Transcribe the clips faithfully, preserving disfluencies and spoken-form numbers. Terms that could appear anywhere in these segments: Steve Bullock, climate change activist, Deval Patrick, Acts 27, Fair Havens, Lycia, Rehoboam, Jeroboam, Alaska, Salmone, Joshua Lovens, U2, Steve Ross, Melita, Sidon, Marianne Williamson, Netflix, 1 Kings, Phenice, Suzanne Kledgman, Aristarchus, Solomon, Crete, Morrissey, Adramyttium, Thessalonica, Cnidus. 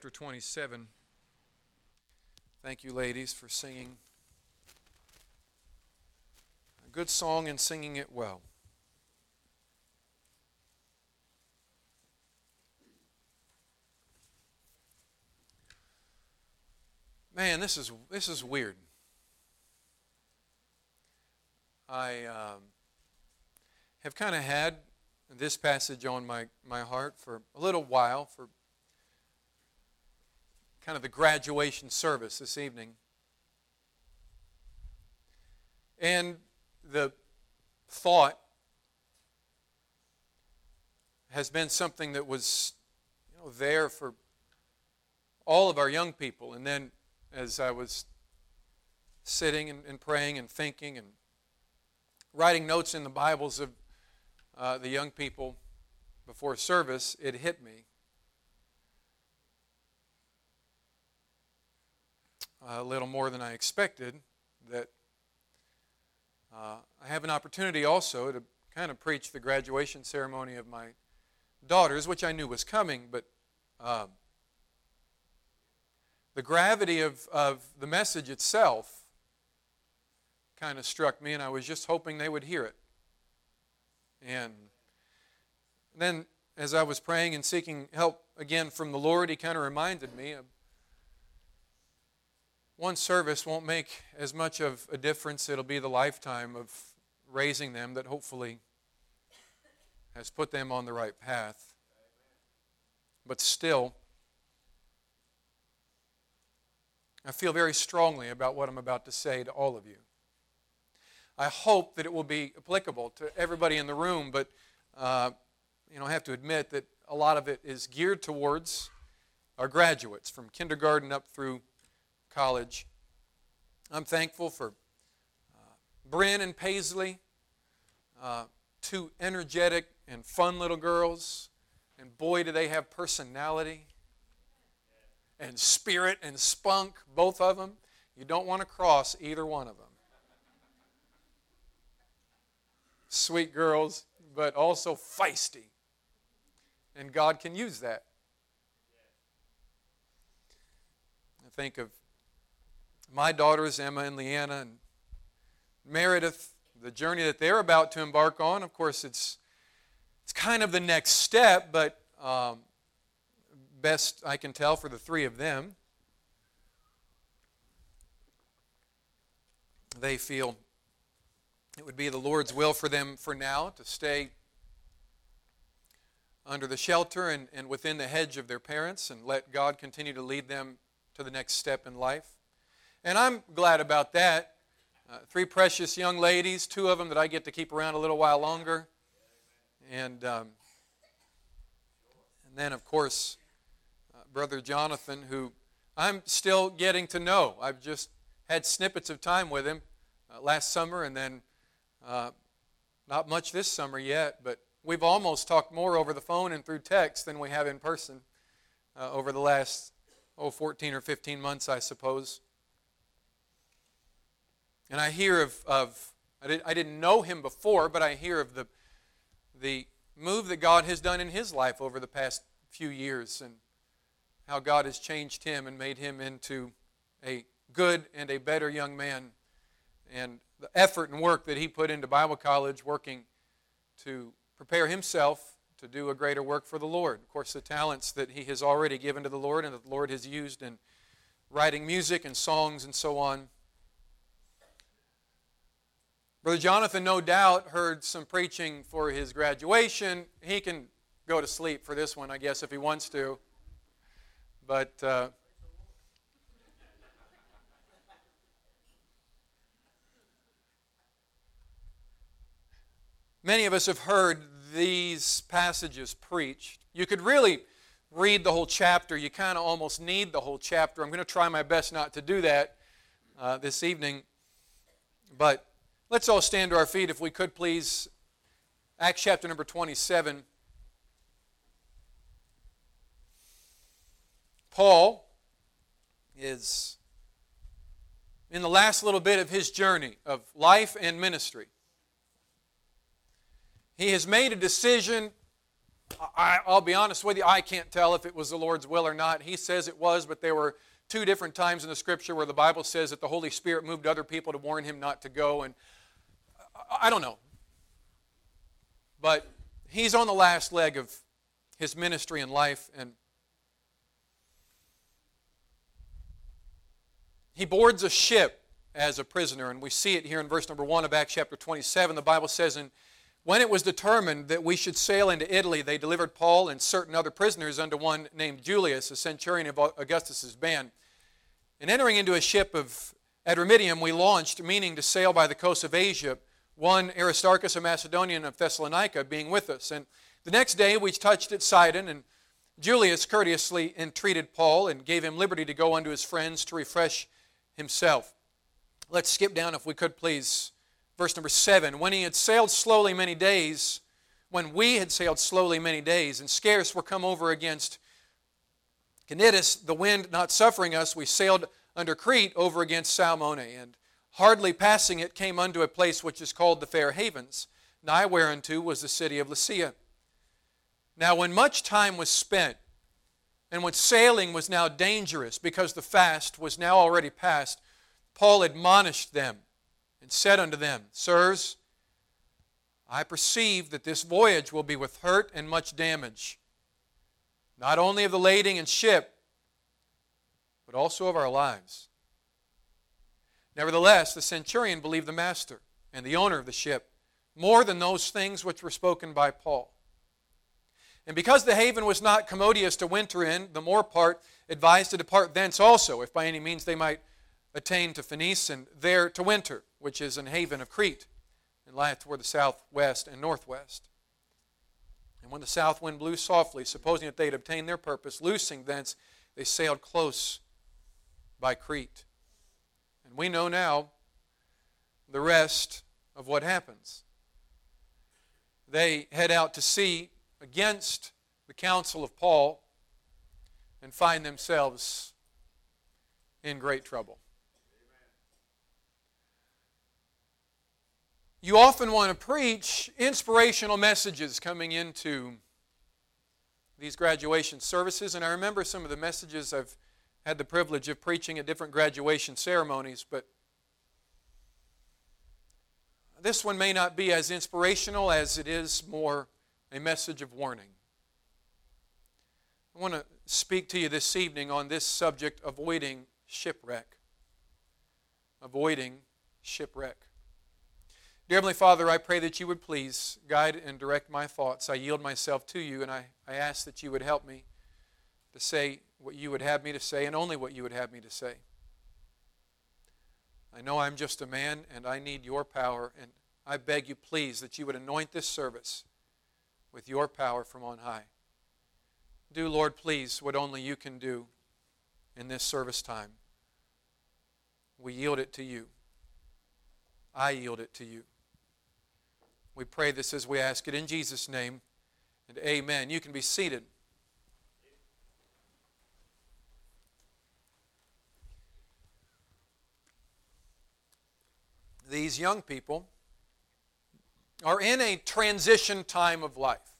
Chapter twenty-seven. Thank you, ladies, for singing a good song and singing it well. Man, this is this is weird. I um, have kind of had this passage on my my heart for a little while, for kind of the graduation service this evening. And the thought has been something that was, you know, there for all of our young people. And then as I was sitting and, and praying and thinking and writing notes in the Bibles of uh, the young people before service, it hit me. A little more than I expected, that uh, I have an opportunity also to kind of preach the graduation ceremony of my daughters, which I knew was coming, but um, the gravity of, of the message itself kind of struck me, and I was just hoping they would hear it. And then as I was praying and seeking help again from the Lord, He kind of reminded me of one service won't make as much of a difference. It'll be the lifetime of raising them that hopefully has put them on the right path. But still, I feel very strongly about what I'm about to say to all of you. I hope that it will be applicable to everybody in the room, but uh, you know, I have to admit that a lot of it is geared towards our graduates from kindergarten up through college. I'm thankful for uh, Brynn and Paisley, uh, two energetic and fun little girls, and boy, do they have personality and spirit and spunk, both of them. You don't want to cross either one of them. Sweet girls, but also feisty, and God can use that. I think of my daughters, Emma and Leanna and Meredith, the journey that they're about to embark on. Of course, it's it's kind of the next step, but um, best I can tell for the three of them, they feel it would be the Lord's will for them for now to stay under the shelter and, and within the hedge of their parents and let God continue to lead them to the next step in life. And I'm glad about that. Uh, three precious young ladies, two of them that I get to keep around a little while longer. And um, and then, of course, uh, Brother Jonathan, who I'm still getting to know. I've just had snippets of time with him uh, last summer and then uh, not much this summer yet. But we've almost talked more over the phone and through text than we have in person uh, over the last, oh, fourteen or fifteen months, I suppose. And I hear of, of I, did, I didn't know him before, but I hear of the the move that God has done in his life over the past few years and how God has changed him and made him into a good and a better young man. And the effort and work that he put into Bible college, working to prepare himself to do a greater work for the Lord. Of course, the talents that he has already given to the Lord and that the Lord has used in writing music and songs and so on. Brother Jonathan, no doubt, heard some preaching for his graduation. He can go to sleep for this one, I guess, if he wants to. But uh, many of us have heard these passages preached. You could really read the whole chapter. You kind of almost need the whole chapter. I'm going to try my best not to do that uh, this evening. But let's all stand to our feet, if we could, please. Acts chapter number twenty-seven. Paul is in the last little bit of his journey of life and ministry. He has made a decision I, I'll be honest with you, I can't tell if it was the Lord's will or not. He says it was, but there were two different times in the Scripture where the Bible says that the Holy Spirit moved other people to warn him not to go, and I, I don't know. But he's on the last leg of his ministry and life, and he boards a ship as a prisoner, and we see it here in verse number one of Acts chapter twenty-seven. The Bible says, "And when it was determined that we should sail into Italy, they delivered Paul and certain other prisoners unto one named Julius, a centurion of Augustus's band. And entering into a ship of Adramyttium, we launched, meaning to sail by the coast of Asia, one Aristarchus, a Macedonian of Thessalonica, being with us. And the next day we touched at Sidon, and Julius courteously entreated Paul and gave him liberty to go unto his friends to refresh himself." Let's skip down, if we could, please. Verse number seven, when he had sailed slowly many days, when we had sailed slowly many days, and scarce were come over against Cnidus, the wind not suffering us, we sailed under Crete over against Salmone, and hardly passing it, came unto a place which is called the Fair Havens, nigh whereunto was the city of Lycia. Now when much time was spent, and when sailing was now dangerous, because the fast was now already past, Paul admonished them, and said unto them, "Sirs, I perceive that this voyage will be with hurt and much damage, not only of the lading and ship, but also of our lives." Nevertheless, the centurion believed the master and the owner of the ship more than those things which were spoken by Paul. And because the haven was not commodious to winter in, the more part advised to depart thence also, if by any means they might attain to Phenice, and there to winter, which is an haven of Crete, and lieth toward the southwest and northwest. And when the south wind blew softly, supposing that they had obtained their purpose, loosing thence, they sailed close by Crete. And we know now the rest of what happens. They head out to sea against the counsel of Paul and find themselves in great trouble. You often want to preach inspirational messages coming into these graduation services. And I remember some of the messages I've had the privilege of preaching at different graduation ceremonies. But this one may not be as inspirational as it is more a message of warning. I want to speak to you this evening on this subject, avoiding shipwreck. Avoiding shipwreck. Dear Heavenly Father, I pray that you would please guide and direct my thoughts. I yield myself to you, and I, I ask that you would help me to say what you would have me to say, and only what you would have me to say. I know I'm just a man, and I need your power, and I beg you, please, that you would anoint this service with your power from on high. Do, Lord, please, what only you can do in this service time. We yield it to you. I yield it to you. We pray this as we ask it in Jesus' name, and amen. You can be seated. These young people are in a transition time of life.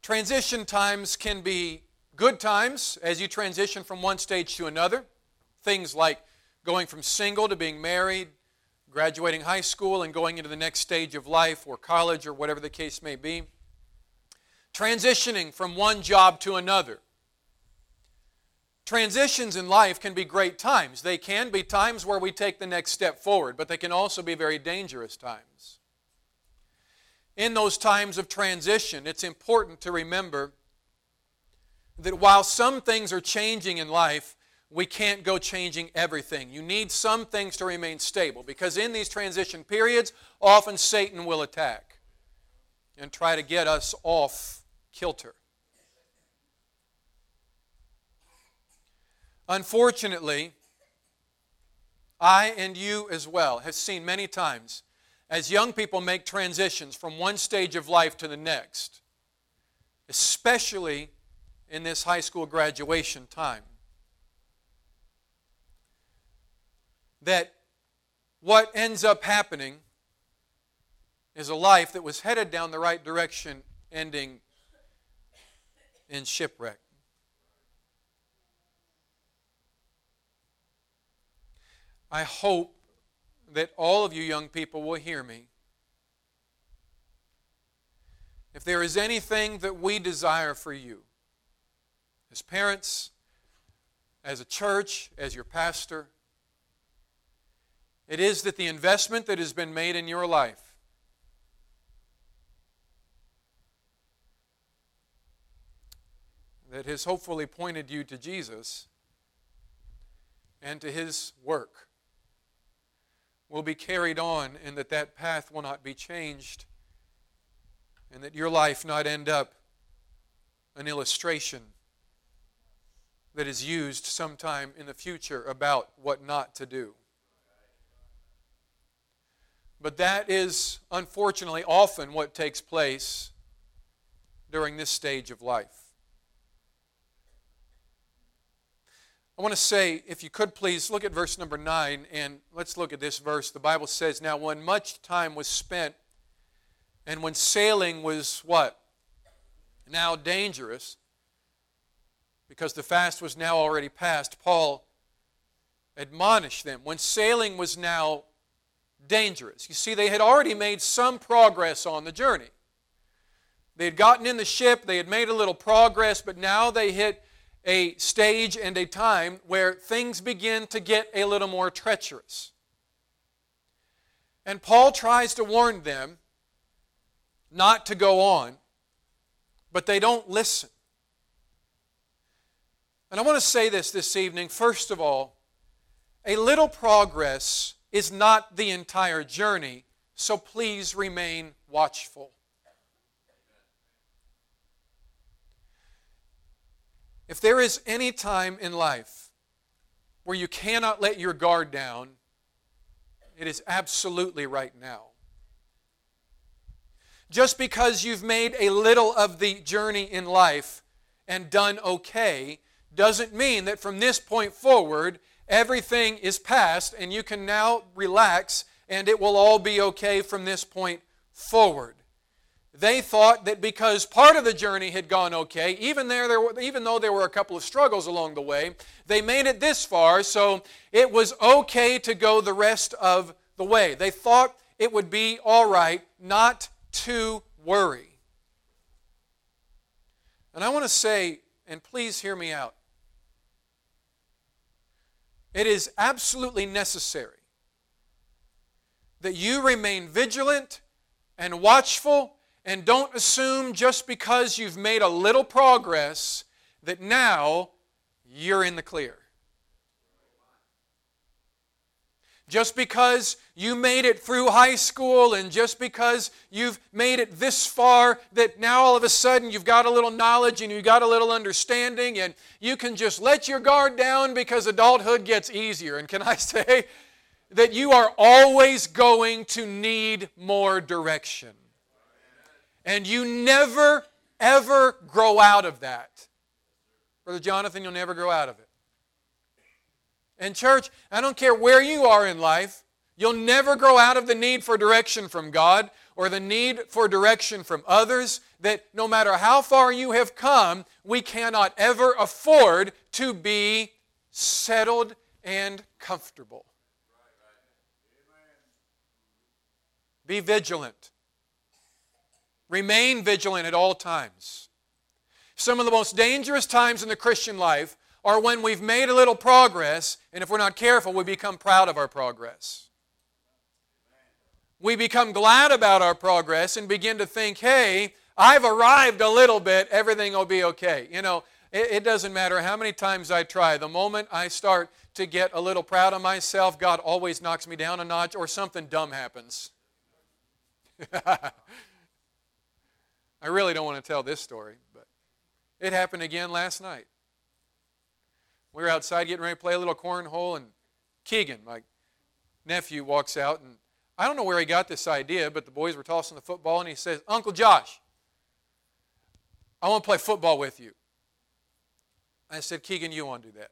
Transition times can be good times as you transition from one stage to another. Things like going from single to being married, graduating high school and going into the next stage of life or college or whatever the case may be. Transitioning from one job to another. Transitions in life can be great times. They can be times where we take the next step forward, but they can also be very dangerous times. In those times of transition, it's important to remember that while some things are changing in life, we can't go changing everything. You need some things to remain stable, because in these transition periods, often Satan will attack and try to get us off kilter. Unfortunately, I and you as well have seen many times as young people make transitions from one stage of life to the next, especially in this high school graduation time, that what ends up happening is a life that was headed down the right direction ending in shipwreck. I hope that all of you young people will hear me. If there is anything that we desire for you, as parents, as a church, as your pastor, it is that the investment that has been made in your life that has hopefully pointed you to Jesus and to His work will be carried on, and that that path will not be changed, and that your life not end up an illustration that is used sometime in the future about what not to do. But that is, unfortunately, often what takes place during this stage of life. I want to say, if you could please, look at verse number nine, and let's look at this verse. The Bible says, now when much time was spent, and when sailing was what? Now dangerous, because the fast was now already past, Paul admonished them. When sailing was now dangerous. You see, they had already made some progress on the journey. They had gotten in the ship, they had made a little progress, but now they hit a stage and a time where things begin to get a little more treacherous. And Paul tries to warn them not to go on, but they don't listen. And I want to say this this evening. First of all, a little progress is not the entire journey, so please remain watchful. If there is any time in life where you cannot let your guard down, it is absolutely right now. Just because you've made a little of the journey in life and done okay doesn't mean that from this point forward everything is past, and you can now relax, and it will all be okay from this point forward. They thought that because part of the journey had gone okay, even there, there were, even though there were a couple of struggles along the way, they made it this far, so it was okay to go the rest of the way. They thought it would be all right not to worry. And I want to say, and please hear me out, it is absolutely necessary that you remain vigilant and watchful, and don't assume just because you've made a little progress that now you're in the clear. Just because you made it through high school, and just because you've made it this far, that now all of a sudden you've got a little knowledge and you've got a little understanding and you can just let your guard down because adulthood gets easier. And can I say that you are always going to need more direction. And you never, ever grow out of that. Brother Jonathan, you'll never grow out of it. And church, I don't care where you are in life, you'll never grow out of the need for direction from God or the need for direction from others, that no matter how far you have come, we cannot ever afford to be settled and comfortable. Be vigilant. Remain vigilant at all times. Some of the most dangerous times in the Christian life or when we've made a little progress, and if we're not careful, we become proud of our progress. We become glad about our progress and begin to think, hey, I've arrived a little bit, everything will be okay. You know, it, it doesn't matter how many times I try. The moment I start to get a little proud of myself, God always knocks me down a notch or something dumb happens. I really don't want to tell this story, but it happened again last night. We were outside getting ready to play a little cornhole, and Keegan, my nephew, walks out, and I don't know where he got this idea, but the boys were tossing the football, and he says, Uncle Josh, I want to play football with you. I said, Keegan, you want to do that?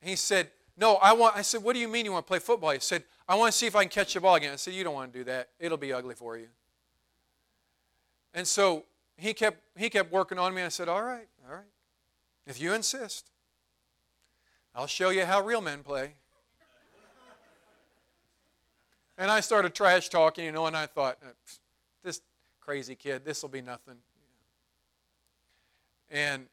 He said, no, I want, I said, what do you mean you want to play football? He said, I want to see if I can catch the ball again. I said, you don't want to do that. It'll be ugly for you. And so he kept, he kept working on me. And I said, all right, all right. If you insist, I'll show you how real men play. And I started trash talking, you know, and I thought, this crazy kid, this will be nothing. And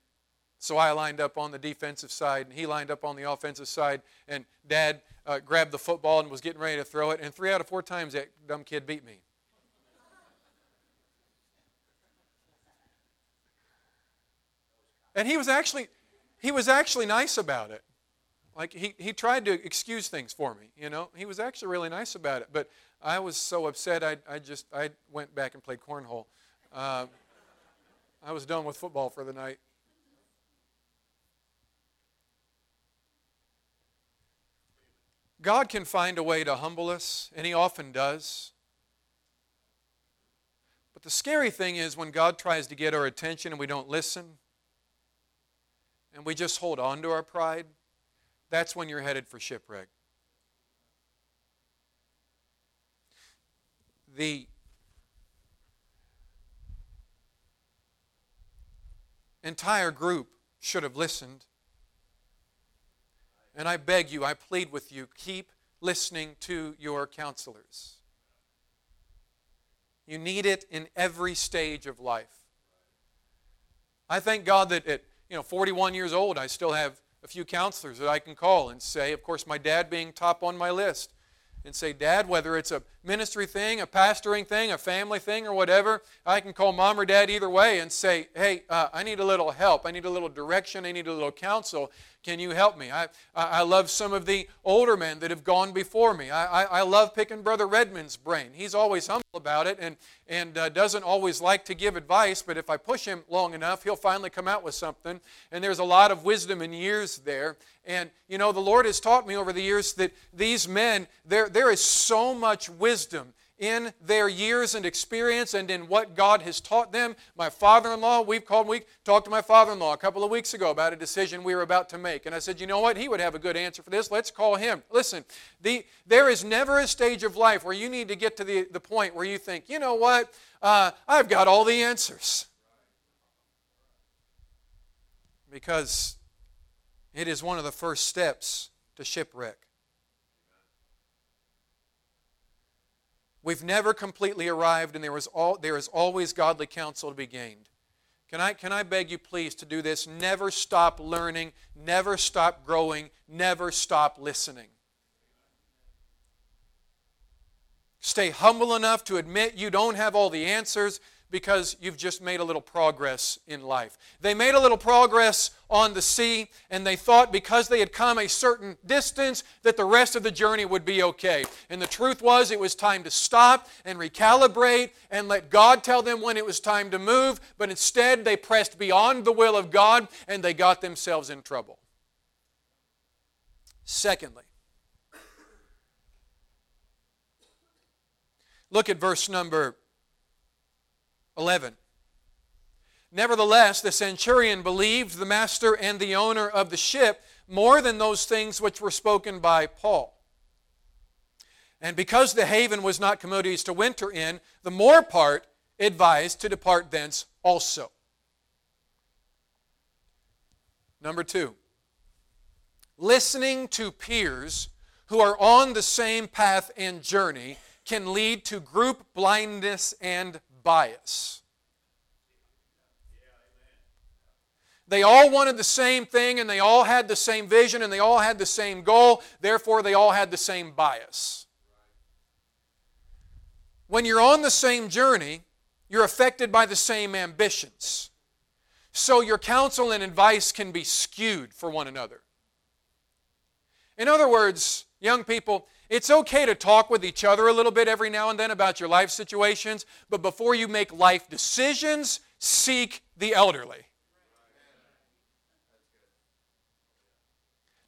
so I lined up on the defensive side, and he lined up on the offensive side, and Dad uh, grabbed the football and was getting ready to throw it, and three out of four times that dumb kid beat me. And he was actually, he was actually nice about it. Like, he, he tried to excuse things for me, you know. He was actually really nice about it. But I was so upset, I, I just, I went back and played cornhole. Uh, I was done with football for the night. God can find a way to humble us, and He often does. But the scary thing is when God tries to get our attention and we don't listen, and we just hold on to our pride, that's when you're headed for shipwreck. The entire group should have listened. And I beg you, I plead with you, keep listening to your counselors. You need it in every stage of life. I thank God that at you know, forty-one years old, I still have a few counselors that I can call and say, of course, my dad being top on my list, and say, Dad, whether it's a ministry thing, a pastoring thing, a family thing, or whatever, I can call Mom or Dad either way and say, hey, uh, I need a little help. I need a little direction. I need a little counsel. Can you help me? I I love some of the older men that have gone before me. I I, I love picking Brother Redmond's brain. He's always humble about it and, and uh, doesn't always like to give advice, but if I push him long enough, he'll finally come out with something. And there's a lot of wisdom and years there. And, you know, the Lord has taught me over the years that these men, there, there is so much wisdom in their years and experience and in what God has taught them. My father-in-law, we've called, we talked to my father-in-law a couple of weeks ago about a decision we were about to make. And I said, you know what? He would have a good answer for this. Let's call him. Listen, the, there is never a stage of life where you need to get to the, the point where you think, you know what? Uh, I've got all the answers. Because it is one of the first steps to shipwreck. We've never completely arrived, and there is, all, there is always godly counsel to be gained. Can I, can I beg you, please, to do this? Never stop learning, never stop growing, never stop listening. Stay humble enough to admit you don't have all the answers, because you've just made a little progress in life. They made a little progress on the sea, and they thought because they had come a certain distance that the rest of the journey would be okay. And the truth was, it was time to stop and recalibrate and let God tell them when it was time to move, but instead they pressed beyond the will of God and they got themselves in trouble. Secondly, look at verse number eleven. Nevertheless, the centurion believed the master and the owner of the ship more than those things which were spoken by Paul. And because the haven was not commodious to winter in, the more part advised to depart thence also. Number two, listening to peers who are on the same path and journey can lead to group blindness and bias. They all wanted the same thing, and they all had the same vision, and they all had the same goal. Therefore, they all had the same bias. When you're on the same journey, you're affected by the same ambitions. So your counsel and advice can be skewed for one another. In other words, young people, it's okay to talk with each other a little bit every now and then about your life situations, but before you make life decisions, seek the elderly.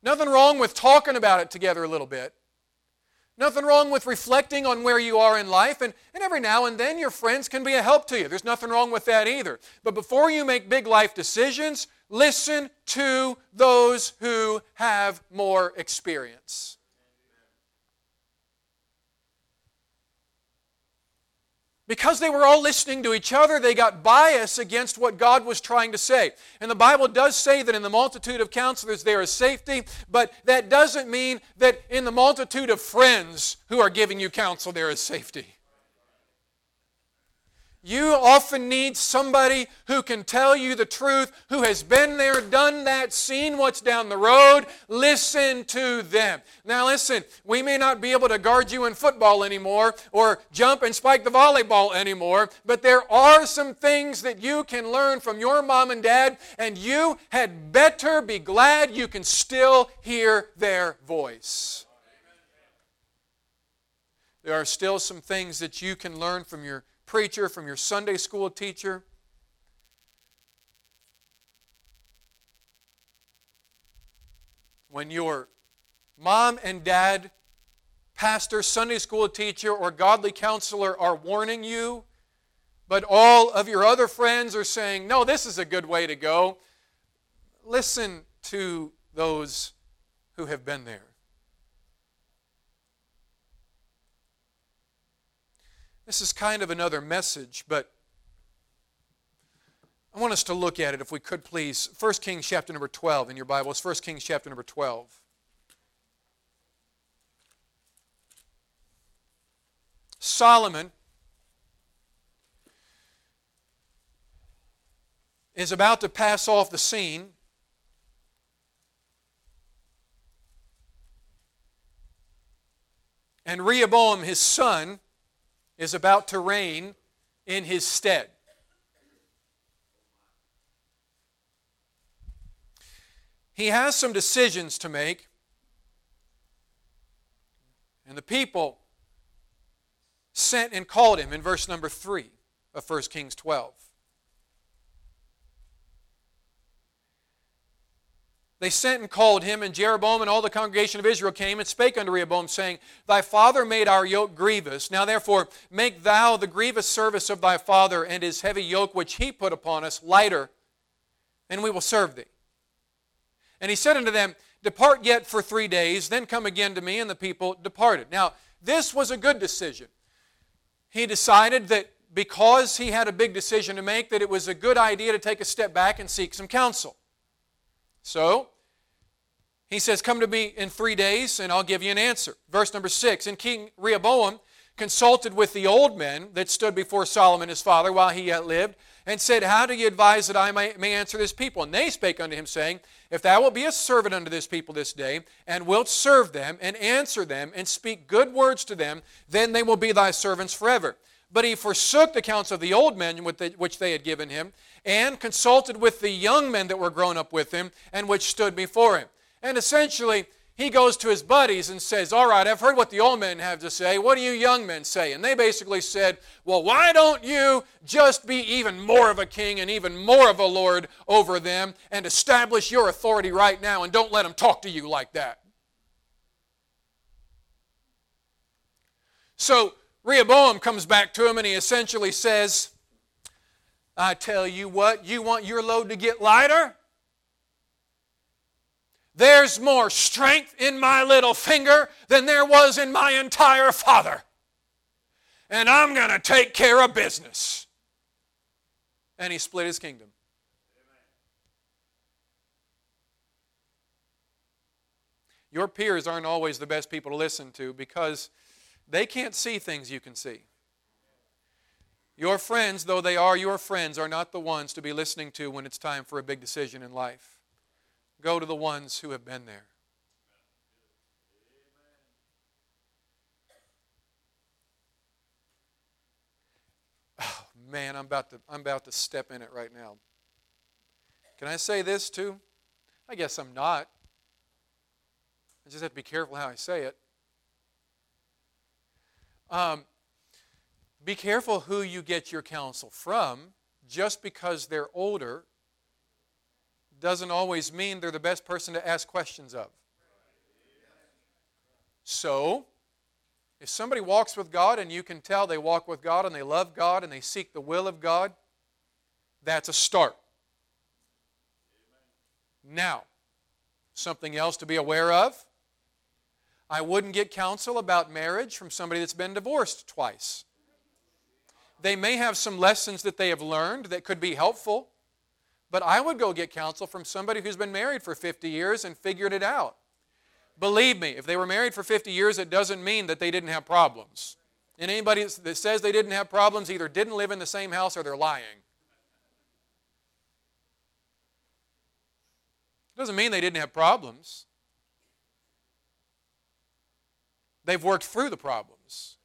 Nothing wrong with talking about it together a little bit. Nothing wrong with reflecting on where you are in life, and, and every now and then your friends can be a help to you. There's nothing wrong with that either. But before you make big life decisions, listen to those who have more experience. Because they were all listening to each other, they got bias against what God was trying to say. And the Bible does say that in the multitude of counselors there is safety, but that doesn't mean that in the multitude of friends who are giving you counsel there is safety. You often need somebody who can tell you the truth, who has been there, done that, seen what's down the road. Listen to them. Now listen, we may not be able to guard you in football anymore or jump and spike the volleyball anymore, but there are some things that you can learn from your mom and dad, and you had better be glad you can still hear their voice. There are still some things that you can learn from your preacher, from your Sunday school teacher. When your mom and dad, pastor, Sunday school teacher, or godly counselor are warning you, but all of your other friends are saying, no, this is a good way to go, listen to those who have been there. This is kind of another message, but I want us to look at it, if we could please. First Kings chapter number twelve in your Bibles. First Kings chapter number twelve. Solomon is about to pass off the scene. And Rehoboam, his son, is about to reign in his stead. He has some decisions to make, and the people sent and called him in verse number three of First Kings twelve. They sent and called him, and Jeroboam and all the congregation of Israel came and spake unto Rehoboam, saying, Thy father made our yoke grievous. Now therefore make thou the grievous service of thy father and his heavy yoke which he put upon us lighter, and we will serve thee. And he said unto them, Depart yet for three days, then come again to me. And the people departed. Now this was a good decision. He decided that because he had a big decision to make, that it was a good idea to take a step back and seek some counsel. So, he says, come to me in three days and I'll give you an answer. Verse number six, and King Rehoboam consulted with the old men that stood before Solomon his father while he yet lived, and said, How do you advise that I may, may answer this people? And they spake unto him, saying, If thou wilt be a servant unto this people this day, and wilt serve them, and answer them, and speak good words to them, then they will be thy servants forever. But he forsook the counsel of the old men which they had given him, and consulted with the young men that were grown up with him, and which stood before him. And essentially, he goes to his buddies and says, All right, I've heard what the old men have to say. What do you young men say? And they basically said, Well, why don't you just be even more of a king and even more of a lord over them, and establish your authority right now, and don't let them talk to you like that. So, Rehoboam comes back to him and he essentially says, I tell you what, you want your load to get lighter? There's more strength in my little finger than there was in my entire father. And I'm going to take care of business. And he split his kingdom. Your peers aren't always the best people to listen to, because they can't see things you can see. Your friends, though they are your friends, are not the ones to be listening to when it's time for a big decision in life. Go to the ones who have been there. Oh, man, I'm about to, I'm about to step in it right now. Can I say this too? I guess I'm not. I just have to be careful how I say it. Um, be careful who you get your counsel from. Just because they're older doesn't always mean they're the best person to ask questions of. So, if somebody walks with God and you can tell they walk with God and they love God and they seek the will of God, that's a start. Now, something else to be aware of. I wouldn't get counsel about marriage from somebody that's been divorced twice. They may have some lessons that they have learned that could be helpful, but I would go get counsel from somebody who's been married for fifty years and figured it out. Believe me, if they were married for fifty years, it doesn't mean that they didn't have problems. And anybody that says they didn't have problems either didn't live in the same house or they're lying. It doesn't mean they didn't have problems. They've worked through the problems.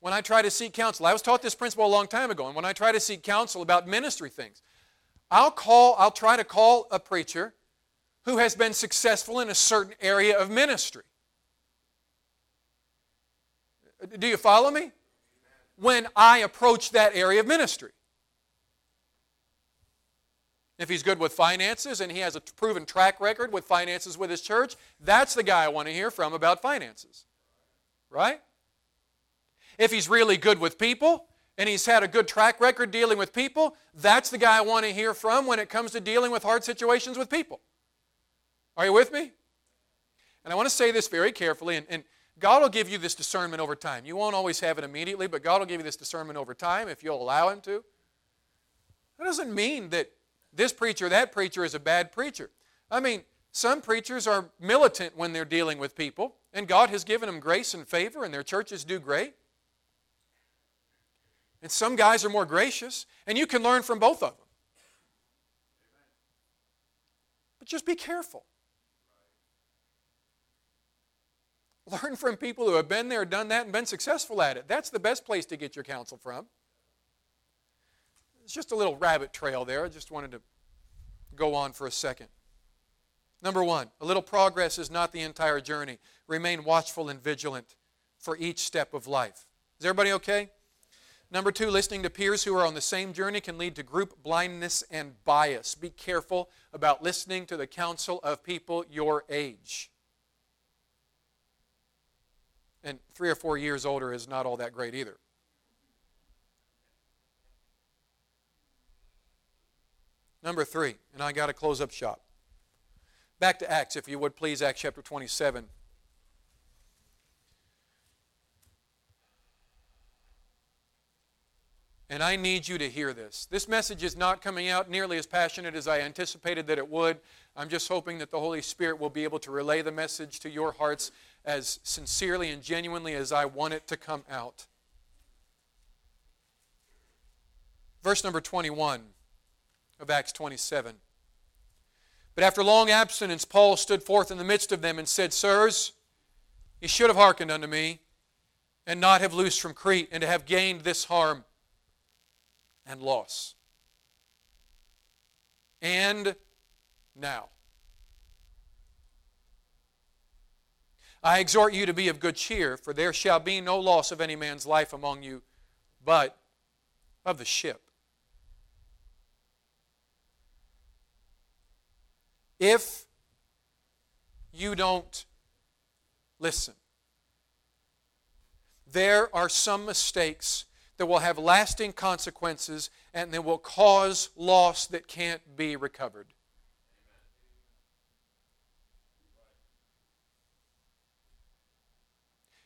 When I try to seek counsel, I was taught this principle a long time ago, and when I try to seek counsel about ministry things, I'll call, I'll try to call a preacher who has been successful in a certain area of ministry. Do you follow me? When I approach that area of ministry. If he's good with finances and he has a proven track record with finances with his church, that's the guy I want to hear from about finances. Right? If he's really good with people and he's had a good track record dealing with people, that's the guy I want to hear from when it comes to dealing with hard situations with people. Are you with me? And I want to say this very carefully, and, and God will give you this discernment over time. You won't always have it immediately, but God will give you this discernment over time if you'll allow Him to. That doesn't mean that this preacher, that preacher is a bad preacher. I mean, some preachers are militant when they're dealing with people, and God has given them grace and favor, and their churches do great. And some guys are more gracious, and you can learn from both of them. But just be careful. Learn from people who have been there, done that, and been successful at it. That's the best place to get your counsel from. It's just a little rabbit trail there. I just wanted to go on for a second. Number one, a little progress is not the entire journey. Remain watchful and vigilant for each step of life. Is everybody okay? Number two, listening to peers who are on the same journey can lead to group blindness and bias. Be careful about listening to the counsel of people your age. And three or four years older is not all that great either. Number three, and I got to close up shop. Back to Acts, if you would please, Acts chapter twenty-seven. And I need you to hear this. This message is not coming out nearly as passionate as I anticipated that it would. I'm just hoping that the Holy Spirit will be able to relay the message to your hearts as sincerely and genuinely as I want it to come out. Verse number twenty-one of Acts twenty-seven. But after long abstinence, Paul stood forth in the midst of them and said, Sirs, ye should have hearkened unto me, and not have loosed from Crete, and to have gained this harm and loss. And now, I exhort you to be of good cheer, for there shall be no loss of any man's life among you, but of the ship. If you don't listen, there are some mistakes that will have lasting consequences and that will cause loss that can't be recovered.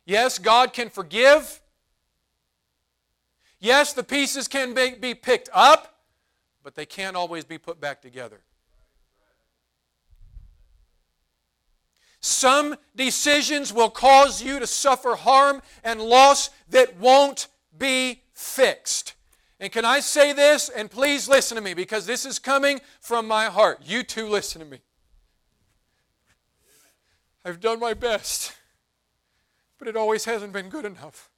Yes, God can forgive. Yes, the pieces can be, be picked up, but they can't always be put back together. Some decisions will cause you to suffer harm and loss that won't be fixed. And can I say this? And please listen to me, because this is coming from my heart. You too listen to me. I've done my best, but it always hasn't been good enough.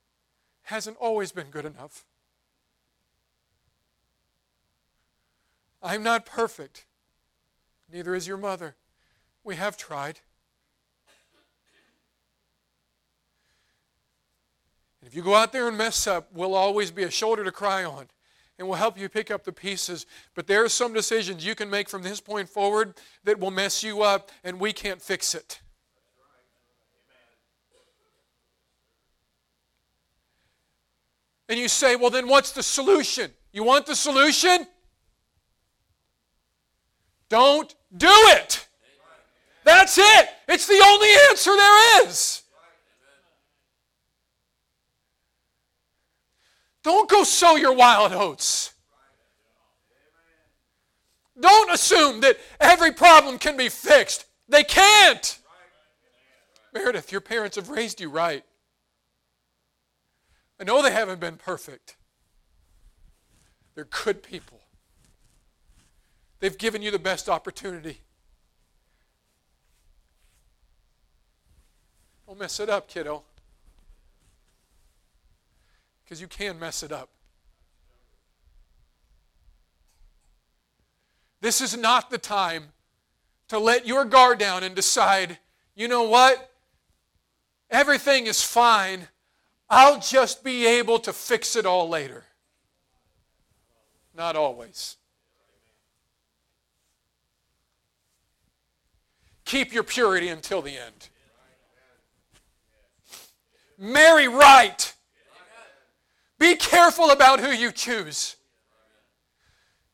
Hasn't always been good enough. I'm not perfect. Neither is your mother. We have tried. If you go out there and mess up, we'll always be a shoulder to cry on, and we'll help you pick up the pieces. But there are some decisions you can make from this point forward that will mess you up, and we can't fix it. And you say, well, then what's the solution? You want the solution? Don't do it. That's it. It's the only answer there is. Don't go sow your wild oats. Don't assume that every problem can be fixed. They can't. Meredith, your parents have raised you right. I know they haven't been perfect. They're good people. They've given you the best opportunity. Don't mess it up, kiddo. Because you can mess it up. This is not the time to let your guard down and decide, you know what? Everything is fine. I'll just be able to fix it all later. Not always. Keep your purity until the end. Marry right. Be careful about who you choose.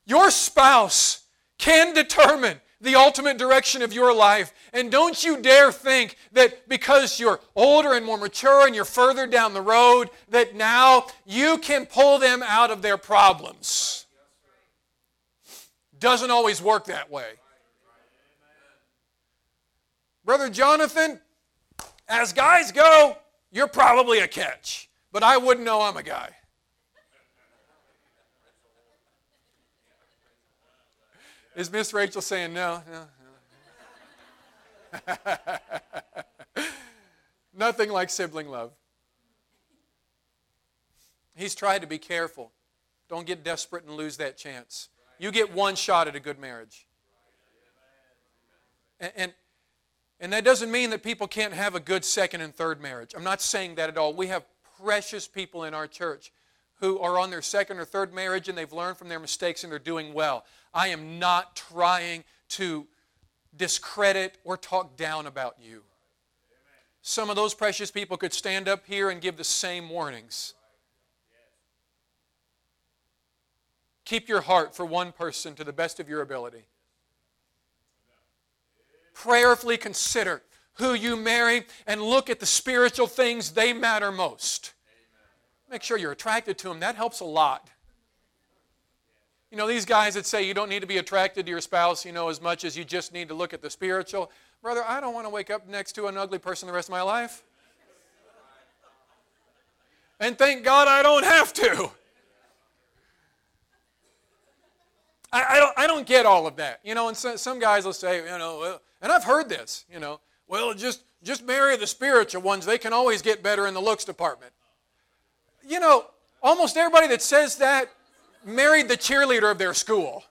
Your spouse can determine the ultimate direction of your life. And don't you dare think that because you're older and more mature and you're further down the road, that now you can pull them out of their problems. Doesn't always work that way. Brother Jonathan, as guys go, you're probably a catch. But I wouldn't know I'm a guy. Is Miss Rachel saying no? No, no. Nothing like sibling love. He's tried to be careful. Don't get desperate and lose that chance. You get one shot at a good marriage. And, and, and that doesn't mean that people can't have a good second and third marriage. I'm not saying that at all. We have precious people in our church who are on their second or third marriage and they've learned from their mistakes and they're doing well. I am not trying to discredit or talk down about you. Some of those precious people could stand up here and give the same warnings. Keep your heart for one person to the best of your ability. Prayerfully consider who you marry and look at the spiritual things they matter most. Make sure you're attracted to them. That helps a lot. You know, these guys that say you don't need to be attracted to your spouse, you know, as much as you just need to look at the spiritual. Brother, I don't want to wake up next to an ugly person the rest of my life. And thank God I don't have to. I, I, don't, I don't get all of that. You know, and so, some guys will say, you know, and I've heard this, you know, well, just, just marry the spiritual ones. They can always get better in the looks department. You know, almost everybody that says that married the cheerleader of their school.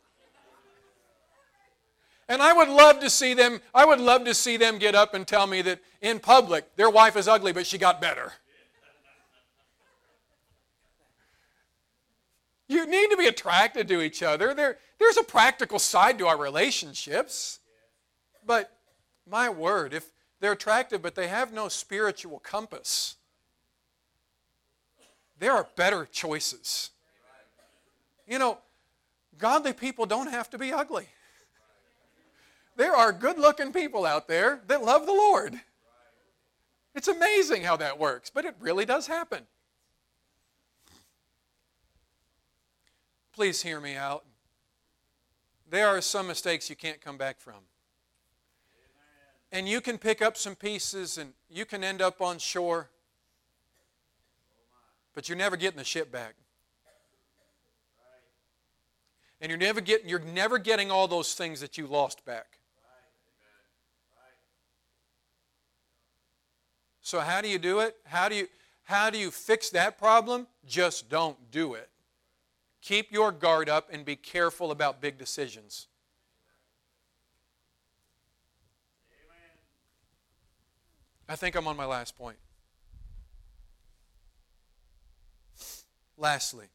And I would love to see them, I would love to see them get up and tell me that in public, their wife is ugly, but she got better. You need to be attracted to each other. There, there's a practical side to our relationships. But my word, if they're attractive but they have no spiritual compass, there are better choices. You know, godly people don't have to be ugly. There are good-looking people out there that love the Lord. It's amazing how that works, but it really does happen. Please hear me out. There are some mistakes you can't come back from. And you can pick up some pieces and you can end up on shore, but you're never getting the ship back. And you're never getting you're never getting all those things that you lost back. So how do you do it? How do you how do you fix that problem? Just don't do it. Keep your guard up and be careful about big decisions. I think I'm on my last point. Lastly,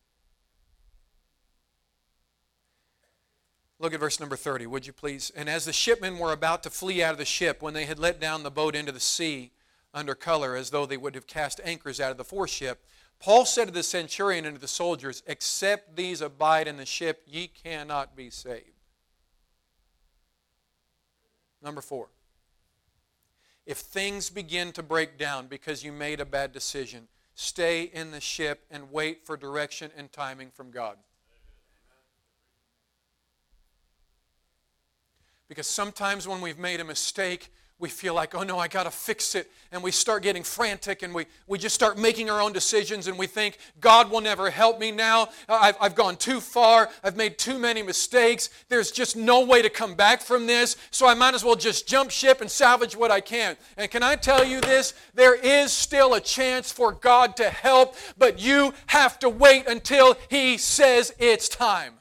look at verse number thirty, would you please? And as the shipmen were about to flee out of the ship, when they had let down the boat into the sea under color, as though they would have cast anchors out of the foreship, Paul said to the centurion and to the soldiers, except these abide in the ship, ye cannot be saved. Number four, if things begin to break down because you made a bad decision, stay in the ship and wait for direction and timing from God. Because sometimes when we've made a mistake, we feel like, oh no, I got to fix it. And we start getting frantic and we, we just start making our own decisions and we think, God will never help me now. I've, I've gone too far. I've made too many mistakes. There's just no way to come back from this. So I might as well just jump ship and salvage what I can. And can I tell you this? There is still a chance for God to help, but you have to wait until He says it's time.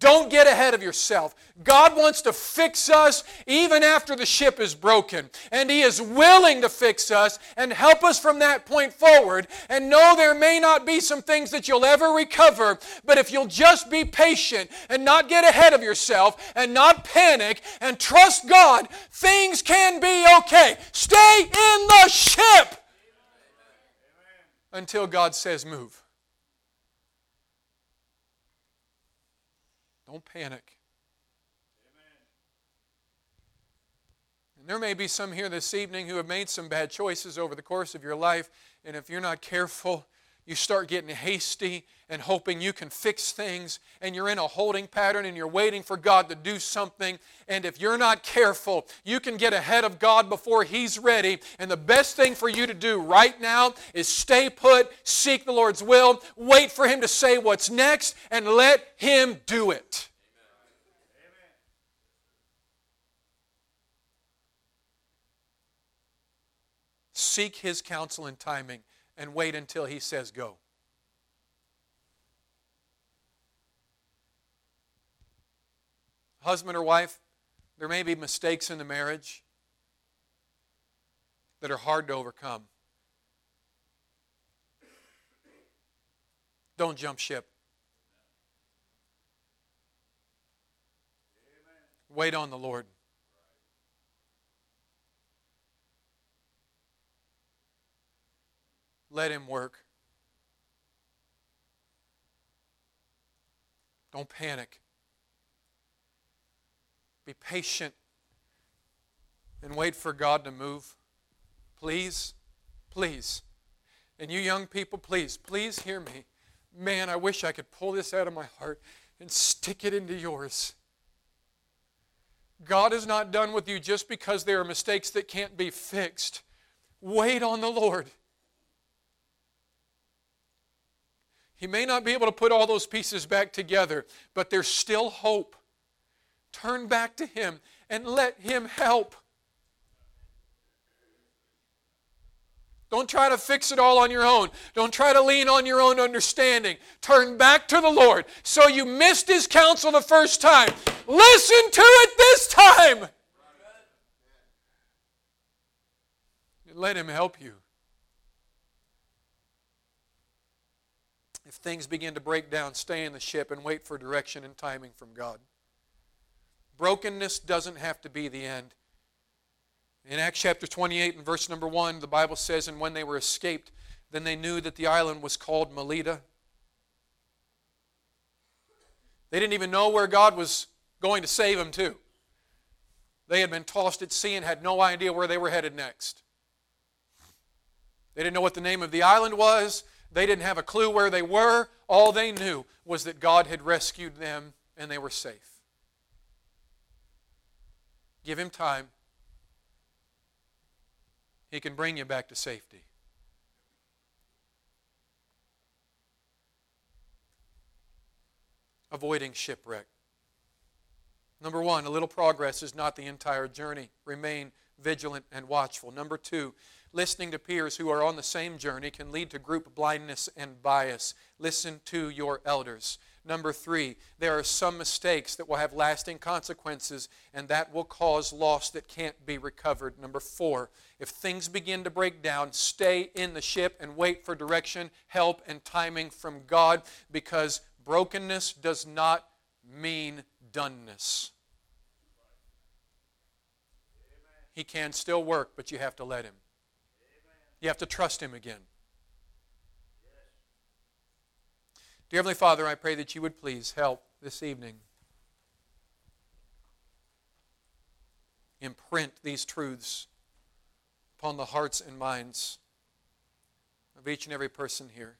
Don't get ahead of yourself. God wants to fix us even after the ship is broken. And He is willing to fix us and help us from that point forward. And no, there may not be some things that you'll ever recover, but if you'll just be patient and not get ahead of yourself and not panic and trust God, things can be okay. Stay in the ship until God says move. Don't panic. Amen. And there may be some here this evening who have made some bad choices over the course of your life, and if you're not careful, you start getting hasty and hoping you can fix things, and you're in a holding pattern and you're waiting for God to do something. And if you're not careful, you can get ahead of God before He's ready. And the best thing for you to do right now is stay put, seek the Lord's will, wait for Him to say what's next, and let Him do it. Amen. Seek His counsel and timing. And wait until He says go. Husband or wife, there may be mistakes in the marriage that are hard to overcome. Don't jump ship. Wait on the Lord. Let Him work. Don't panic. Be patient and wait for God to move. Please, please. And you young people, please, please hear me. Man, I wish I could pull this out of my heart and stick it into yours. God is not done with you just because there are mistakes that can't be fixed. Wait on the Lord. He may not be able to put all those pieces back together, but there's still hope. Turn back to Him and let Him help. Don't try to fix it all on your own. Don't try to lean on your own understanding. Turn back to the Lord. So you missed His counsel the first time. Listen to it this time. And let Him help you. If things begin to break down, stay in the ship and wait for direction and timing from God. Brokenness doesn't have to be the end. In Acts chapter twenty-eight and verse number one, the Bible says, "And when they were escaped, then they knew that the island was called Melita." They didn't even know where God was going to save them to. They had been tossed at sea and had no idea where they were headed next. They didn't know what the name of the island was. They didn't have a clue where they were. All they knew was that God had rescued them and they were safe. Give Him time. He can bring you back to safety. Avoiding shipwreck. Number one, a little progress is not the entire journey. Remain vigilant and watchful. Number two, listening to peers who are on the same journey can lead to group blindness and bias. Listen to your elders. Number three, there are some mistakes that will have lasting consequences, and that will cause loss that can't be recovered. Number four, if things begin to break down, stay in the ship and wait for direction, help, and timing from God, because brokenness does not mean doneness. He can still work, but you have to let Him. You have to trust Him again. Dear Heavenly Father, I pray that You would please help this evening. Imprint these truths upon the hearts and minds of each and every person here.